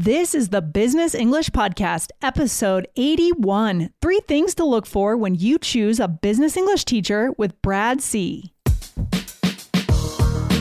This is the Business English Podcast, episode 81. 3 things to look for when you choose a business English teacher with Brad C.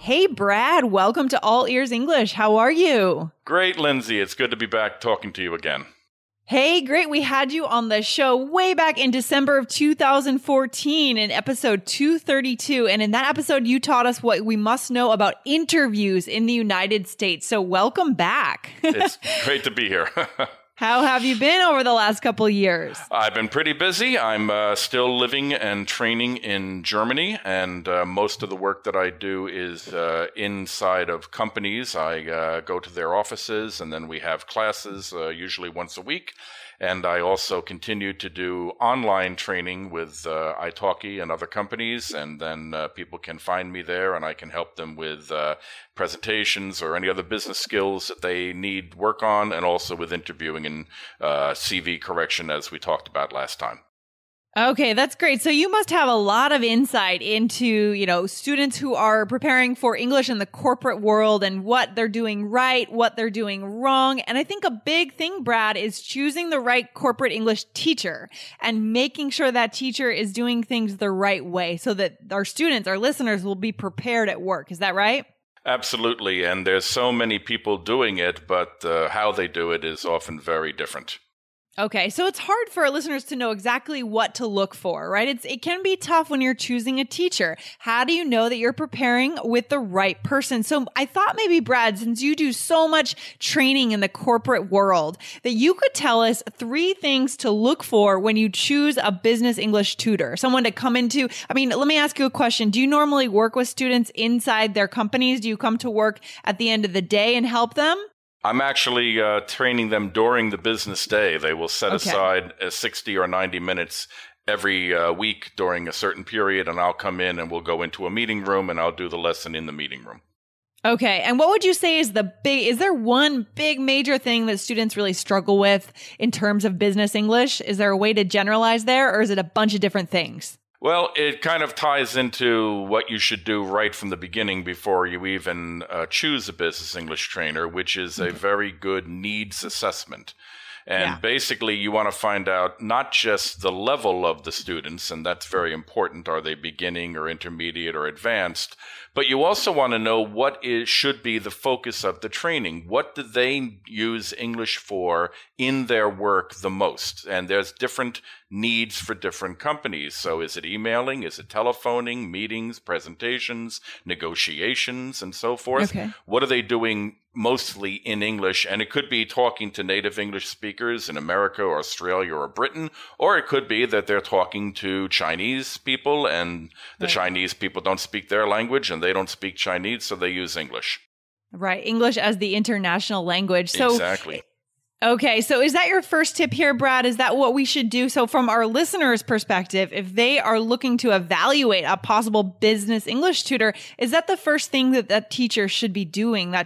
Hey, Brad, welcome to All Ears English. How are you? Great, Lindsay. It's good to be back talking to you again. Hey, great. We had you on the show way back in December of 2014 in episode 232. And in that episode, you taught us what we must know about interviews in the United States. So welcome back. It's great to be here. How have you been over the last couple of years? I've been pretty busy. I'm still living and training in Germany, and most of the work that I do is inside of companies. I go to their offices, and then we have classes usually once a week. And I also continue to do online training with italki and other companies, and then people can find me there, and I can help them with presentations or any other business skills that they need work on, and also with interviewing and CV correction, as we talked about last time. Okay, that's great. So you must have a lot of insight into, students who are preparing for English in the corporate world and what they're doing right, what they're doing wrong. And I think a big thing, Brad, is choosing the right corporate English teacher and making sure that teacher is doing things the right way so that our students, our listeners, will be prepared at work. Is that right? Absolutely. And there's so many people doing it, but how they do it is often very different. Okay, so it's hard for our listeners to know exactly what to look for, right? It can be tough when you're choosing a teacher. How do you know that you're preparing with the right person? So I thought maybe, Brad, since you do so much training in the corporate world, that you could tell us 3 things to look for when you choose a business English tutor, someone to come into. I mean, let me ask you a question. Do you normally work with students inside their companies? Do you come to work at the end of the day and help them? I'm actually training them during the business day. They will set aside 60 or 90 minutes every week during a certain period, and I'll come in and we'll go into a meeting room and I'll do the lesson in the meeting room. Okay. And what would you say is there one big major thing that students really struggle with in terms of business English? Is there a way to generalize there, or is it a bunch of different things? Well, it kind of ties into what you should do right from the beginning before you even choose a business English trainer, which is a very good needs assessment. And basically, you want to find out not just the level of the students, and that's very important. Are they beginning or intermediate or advanced? But you also want to know what should be the focus of the training. What do they use English for in their work the most? And there's different needs for different companies. So is it emailing? Is it telephoning, meetings, presentations, negotiations, and so forth? Okay. What are they doing mostly in English? And it could be talking to native English speakers in America or Australia or Britain, or it could be that they're talking to Chinese people and the Chinese people don't speak their language and they don't speak Chinese, so they use English. Right. English as the international language. So exactly. Okay, so is that your first tip here, Brad? Is that what we should do? So from our listeners' perspective, if they are looking to evaluate a possible business English tutor, is that the first thing that tutor should be doing in the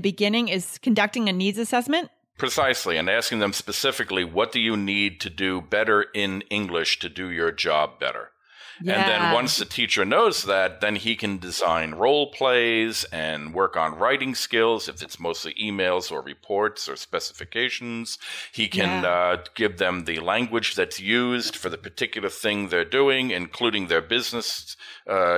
beginning, is conducting a needs assessment? Precisely, and asking them specifically, what do you need to do better in English to do your job better? Yeah. And then once the teacher knows that, then he can design role plays and work on writing skills. If it's mostly emails or reports or specifications, he can give them the language that's used for the particular thing they're doing, including their business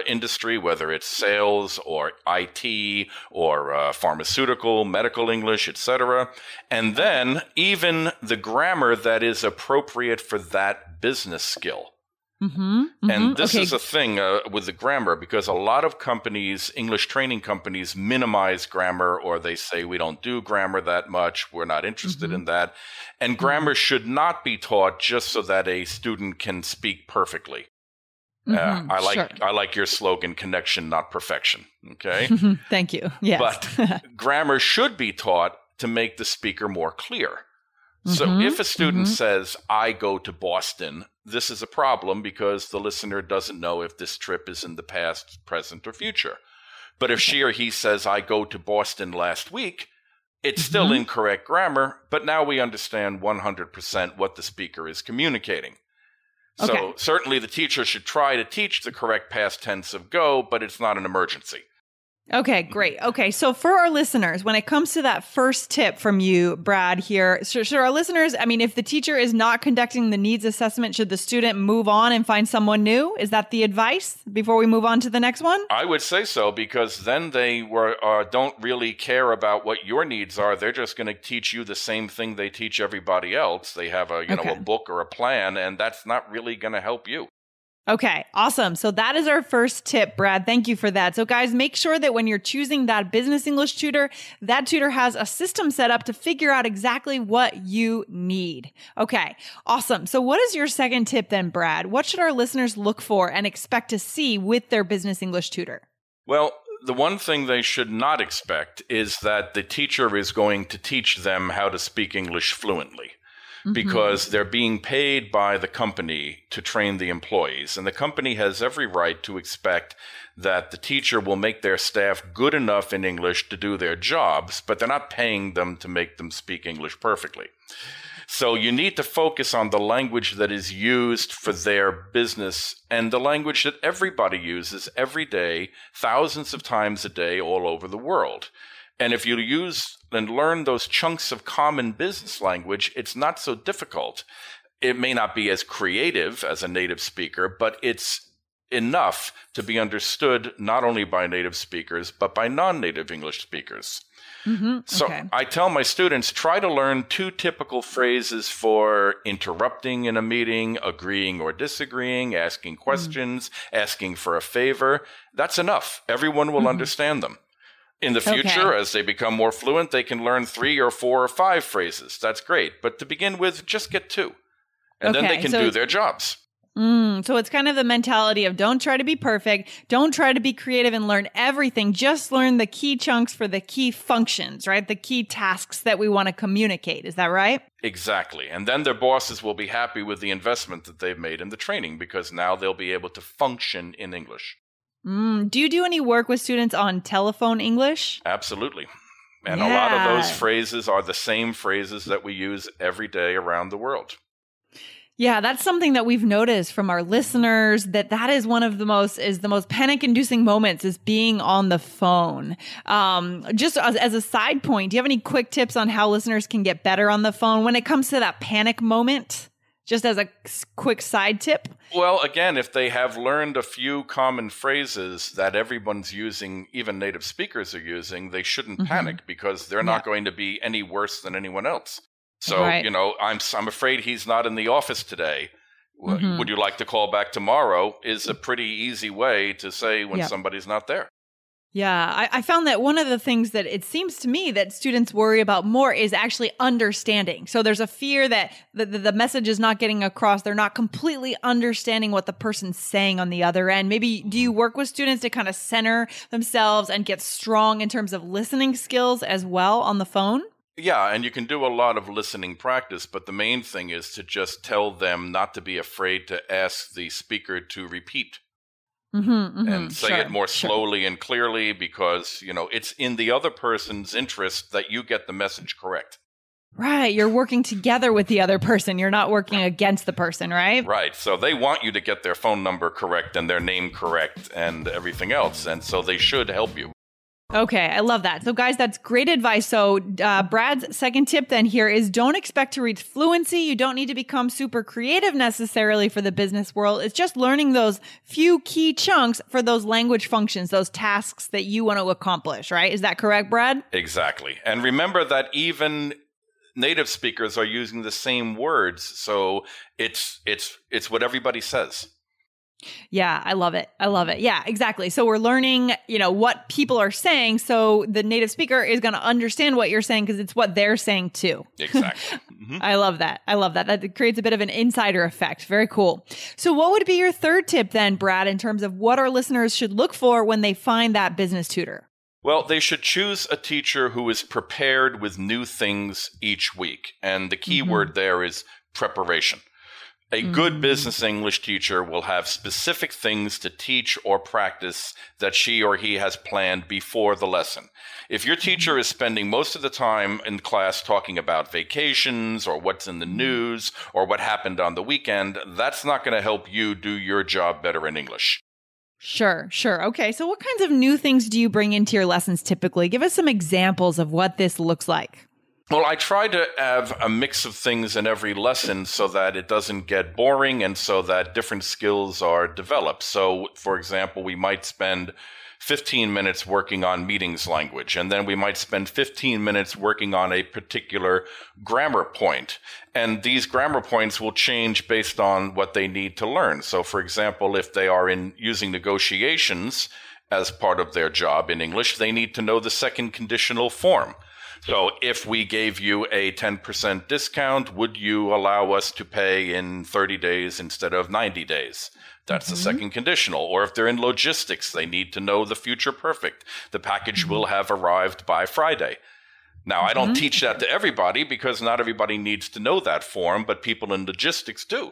industry, whether it's sales or IT or pharmaceutical, medical English, etc. And then even the grammar that is appropriate for that business skill. Mm-hmm, mm-hmm. And this is a thing with the grammar, because a lot of companies, English training companies, minimize grammar, or they say we don't do grammar that much. We're not interested in that. And grammar should not be taught just so that a student can speak perfectly. I like your slogan, connection, not perfection. Okay. Thank you. Yes. But grammar should be taught to make the speaker more clear. So if a student says, I go to Boston, this is a problem because the listener doesn't know if this trip is in the past, present, or future. But if she or he says, I go to Boston last week, it's still incorrect grammar, but now we understand 100% what the speaker is communicating. So certainly the teacher should try to teach the correct past tense of go, but it's not an emergency. Okay, great. Okay, so for our listeners, when it comes to that first tip from you, Brad, here, so our listeners, I mean, if the teacher is not conducting the needs assessment, should the student move on and find someone new? Is that the advice before we move on to the next one? I would say so, because then they don't really care about what your needs are. They're just going to teach you the same thing they teach everybody else. They have a book or a plan, and that's not really going to help you. Okay, awesome. So that is our first tip, Brad. Thank you for that. So guys, make sure that when you're choosing that business English tutor, that tutor has a system set up to figure out exactly what you need. Okay, awesome. So what is your second tip then, Brad? What should our listeners look for and expect to see with their business English tutor? Well, the one thing they should not expect is that the teacher is going to teach them how to speak English fluently. Because they're being paid by the company to train the employees. And the company has every right to expect that the teacher will make their staff good enough in English to do their jobs, but they're not paying them to make them speak English perfectly. So you need to focus on the language that is used for their business and the language that everybody uses every day, thousands of times a day, all over the world. And if you use and learn those chunks of common business language, it's not so difficult. It may not be as creative as a native speaker, but it's enough to be understood not only by native speakers, but by non-native English speakers. So I tell my students, try to learn two typical phrases for interrupting in a meeting, agreeing or disagreeing, asking questions, asking for a favor. That's enough. Everyone will understand them. In the future, as they become more fluent, they can learn 3 or 4 or 5 phrases. That's great. But to begin with, just get 2. And then they can do their jobs. So it's kind of the mentality of don't try to be perfect. Don't try to be creative and learn everything. Just learn the key chunks for the key functions, right? The key tasks that we want to communicate. Is that right? Exactly. And then their bosses will be happy with the investment that they've made in the training, because now they'll be able to function in English. Do you do any work with students on telephone English? Absolutely. And a lot of those phrases are the same phrases that we use every day around the world. Yeah, that's something that we've noticed from our listeners, that is one of the most panic-inducing moments, is being on the phone. Just as a side point, do you have any quick tips on how listeners can get better on the phone when it comes to that panic moment? Just as a quick side tip? Well, again, if they have learned a few common phrases that everyone's using, even native speakers are using, they shouldn't panic, because they're not going to be any worse than anyone else. So, I'm afraid he's not in the office today. Would you like to call back tomorrow? Is a pretty easy way to say when somebody's not there. Yeah, I found that one of the things that it seems to me that students worry about more is actually understanding. So there's a fear that the message is not getting across. They're not completely understanding what the person's saying on the other end. Maybe do you work with students to kind of center themselves and get strong in terms of listening skills as well on the phone? Yeah, and you can do a lot of listening practice, but the main thing is to just tell them not to be afraid to ask the speaker to repeat. And say it more slowly and clearly, because, it's in the other person's interest that you get the message correct. Right. You're working together with the other person. You're not working against the person, right? Right. So they want you to get their phone number correct and their name correct and everything else. And so they should help you. Okay. I love that. So guys, that's great advice. So Brad's second tip then here is don't expect to reach fluency. You don't need to become super creative necessarily for the business world. It's just learning those few key chunks for those language functions, those tasks that you want to accomplish, right? Is that correct, Brad? Exactly. And remember that even native speakers are using the same words, so it's what everybody says. Yeah, I love it. I love it. Yeah, exactly. So we're learning, what people are saying, so the native speaker is going to understand what you're saying because it's what they're saying too. Exactly. Mm-hmm. I love that. I love that. That creates a bit of an insider effect. Very cool. So what would be your third tip then, Brad, in terms of what our listeners should look for when they find that business tutor? Well, they should choose a teacher who is prepared with new things each week. And the key word there is preparation. A good business English teacher will have specific things to teach or practice that she or he has planned before the lesson. If your teacher is spending most of the time in class talking about vacations or what's in the news or what happened on the weekend, that's not going to help you do your job better in English. Sure. Okay. So what kinds of new things do you bring into your lessons typically? Give us some examples of what this looks like. Well, I try to have a mix of things in every lesson so that it doesn't get boring and so that different skills are developed. So, for example, we might spend 15 minutes working on meetings language, and then we might spend 15 minutes working on a particular grammar point. And these grammar points will change based on what they need to learn. So, for example, if they are using negotiations as part of their job in English, they need to know the second conditional form. So if we gave you a 10% discount, would you allow us to pay in 30 days instead of 90 days? That's the second conditional. Or if they're in logistics, they need to know the future perfect. The package will have arrived by Friday. Now, I don't teach that to everybody because not everybody needs to know that form, but people in logistics do.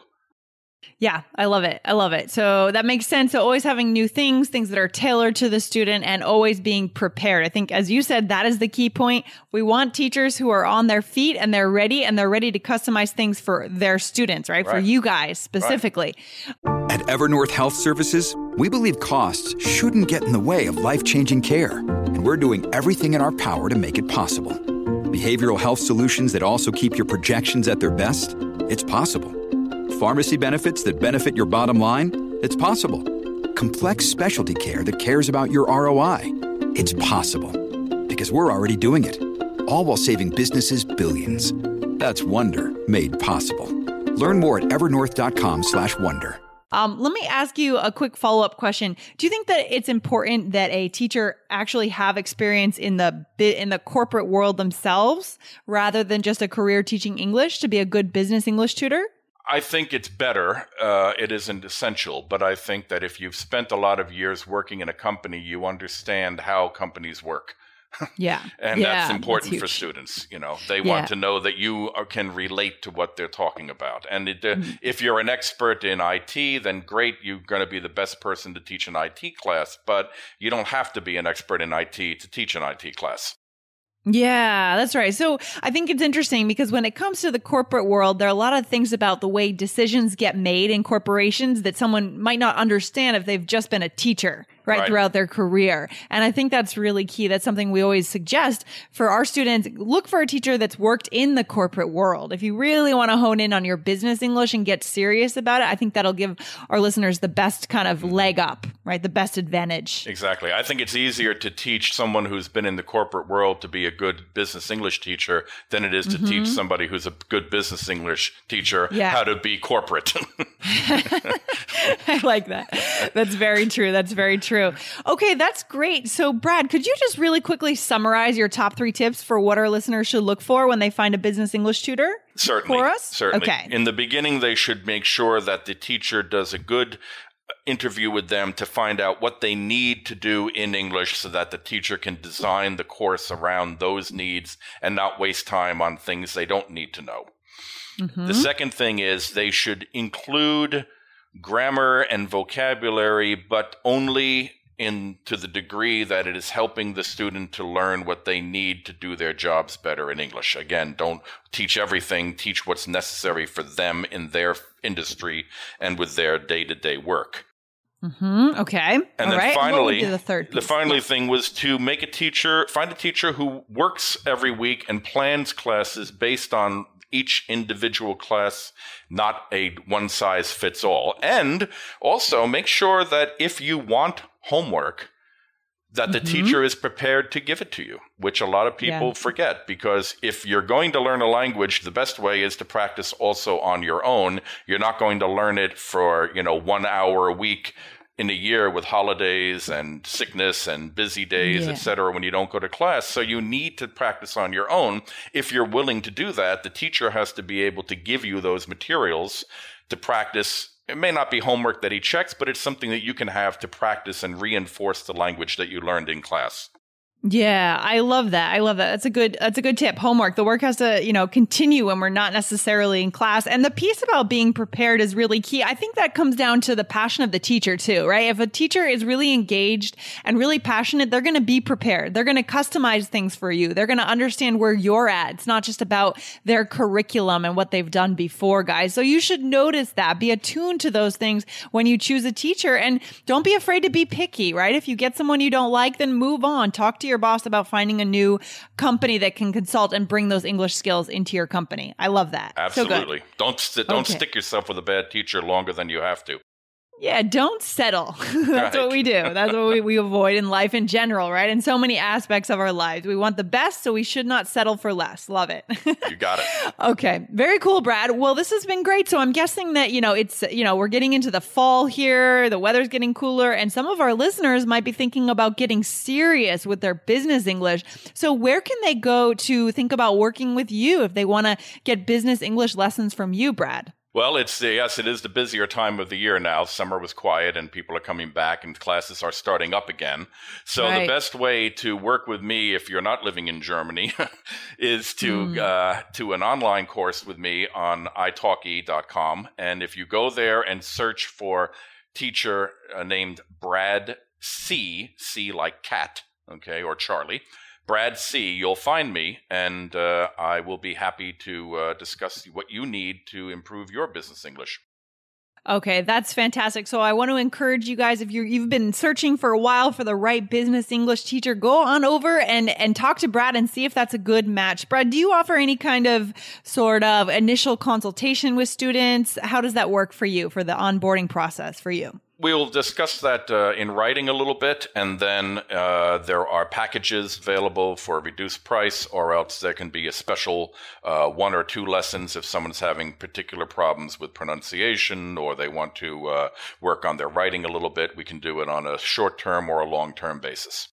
Yeah, I love it. So that makes sense. So always having new things that are tailored to the student and always being prepared. I think, as you said, that is the key point. We want teachers who are on their feet and they're ready to customize things for their students, right? For you guys specifically. Right. At Evernorth Health Services, we believe costs shouldn't get in the way of life-changing care. And we're doing everything in our power to make it possible. Behavioral health solutions that also keep your projections at their best? It's possible. Pharmacy benefits that benefit your bottom line? It's possible. Complex specialty care that cares about your ROI? It's possible. Because we're already doing it. All while saving businesses billions. That's Wonder made possible. Learn more at evernorth.com/wonder. Let me ask you a quick follow-up question. Do you think that it's important that a teacher actually have experience in the corporate world themselves rather than just a career teaching English to be a good business English tutor? I think it's better. It isn't essential, but I think that if you've spent a lot of years working in a company, you understand how companies work. Yeah. And that's important for students. They want to know that you can relate to what they're talking about. And if you're an expert in IT, then great, you're going to be the best person to teach an IT class, but you don't have to be an expert in IT to teach an IT class. Yeah, that's right. So I think it's interesting because when it comes to the corporate world, there are a lot of things about the way decisions get made in corporations that someone might not understand if they've just been a teacher, right, throughout their career. And I think that's really key. That's something we always suggest for our students. Look for a teacher that's worked in the corporate world. If you really want to hone in on your business English and get serious about it, I think that'll give our listeners the best kind of leg up, right? The best advantage. Exactly. I think it's easier to teach someone who's been in the corporate world to be a good business English teacher than it is to teach somebody who's a good business English teacher how to be corporate. I like that. That's very true. Okay, that's great. So, Brad, could you just really quickly summarize your top 3 tips for what our listeners should look for when they find a business English tutor? Certainly. For us? Certainly. Okay. In the beginning, they should make sure that the teacher does a good interview with them to find out what they need to do in English so that the teacher can design the course around those needs and not waste time on things they don't need to know. The second thing is they should include grammar and vocabulary, but only in to the degree that it is helping the student to learn what they need to do their jobs better in English. Again, don't teach everything, teach what's necessary for them in their industry and with their day-to-day work. Mm-hmm. Okay. And all then right. Finally, and the third piece? The final thing was to make a teacher, find a teacher who works every week and plans classes based on each individual class, not a one size fits all. And also make sure that if you want homework, that the teacher is prepared to give it to you, which a lot of people forget, because if you're going to learn a language, the best way is to practice also on your own. You're not going to learn it for, 1 hour a week in a year with holidays and sickness and busy days, et cetera, when you don't go to class. So you need to practice on your own. If you're willing to do that, the teacher has to be able to give you those materials to practice. It may not be homework that he checks, but it's something that you can have to practice and reinforce the language that you learned in class. Yeah, I love that. That's a good tip. Homework. The work has to, continue when we're not necessarily in class. And the piece about being prepared is really key. I think that comes down to the passion of the teacher too, right? If a teacher is really engaged and really passionate, they're going to be prepared. They're going to customize things for you. They're going to understand where you're at. It's not just about their curriculum and what they've done before, guys. So you should notice that. Be attuned to those things when you choose a teacher, and don't be afraid to be picky, right? If you get someone you don't like, then move on. Talk to your boss about finding a new company that can consult and bring those English skills into your company. I love that. Absolutely. So don't stick yourself with a bad teacher longer than you have to. Yeah, don't settle. That's right. What we do. That's what we avoid in life in general, right? In so many aspects of our lives. We want the best, so we should not settle for less. Love it. You got it. Okay. Very cool, Brad. Well, this has been great. So I'm guessing that, we're getting into the fall here. The weather's getting cooler. And some of our listeners might be thinking about getting serious with their business English. So where can they go to think about working with you if they want to get business English lessons from you, Brad? Well, it is the busier time of the year now. Summer was quiet and people are coming back and classes are starting up again. So The best way to work with me, if you're not living in Germany, is to an online course with me on italki.com. And if you go there and search for teacher named Brad C like cat, okay, or Charlie, Brad C., you'll find me, and I will be happy to discuss what you need to improve your business English. Okay, that's fantastic. So I want to encourage you guys, if you've been searching for a while for the right business English teacher, go on over and talk to Brad and see if that's a good match. Brad, do you offer any kind of sort of initial consultation with students? How does that work for you, for the onboarding process for you? We'll discuss that in writing a little bit, and then there are packages available for a reduced price, or else there can be a special one or two lessons if someone's having particular problems with pronunciation or they want to work on their writing a little bit. We can do it on a short-term or a long-term basis.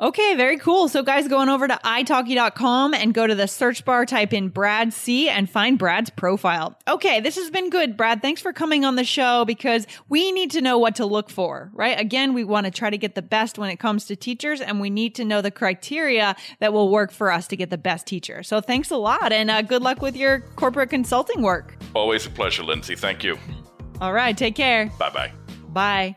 Okay, very cool. So guys, go on over to italki.com and go to the search bar, type in Brad C and find Brad's profile. Okay, this has been good, Brad. Thanks for coming on the show, because we need to know what to look for, right? Again, we want to try to get the best when it comes to teachers, and we need to know the criteria that will work for us to get the best teacher. So thanks a lot, and good luck with your corporate consulting work. Always a pleasure, Lindsay. Thank you. All right, take care. Bye-bye. Bye.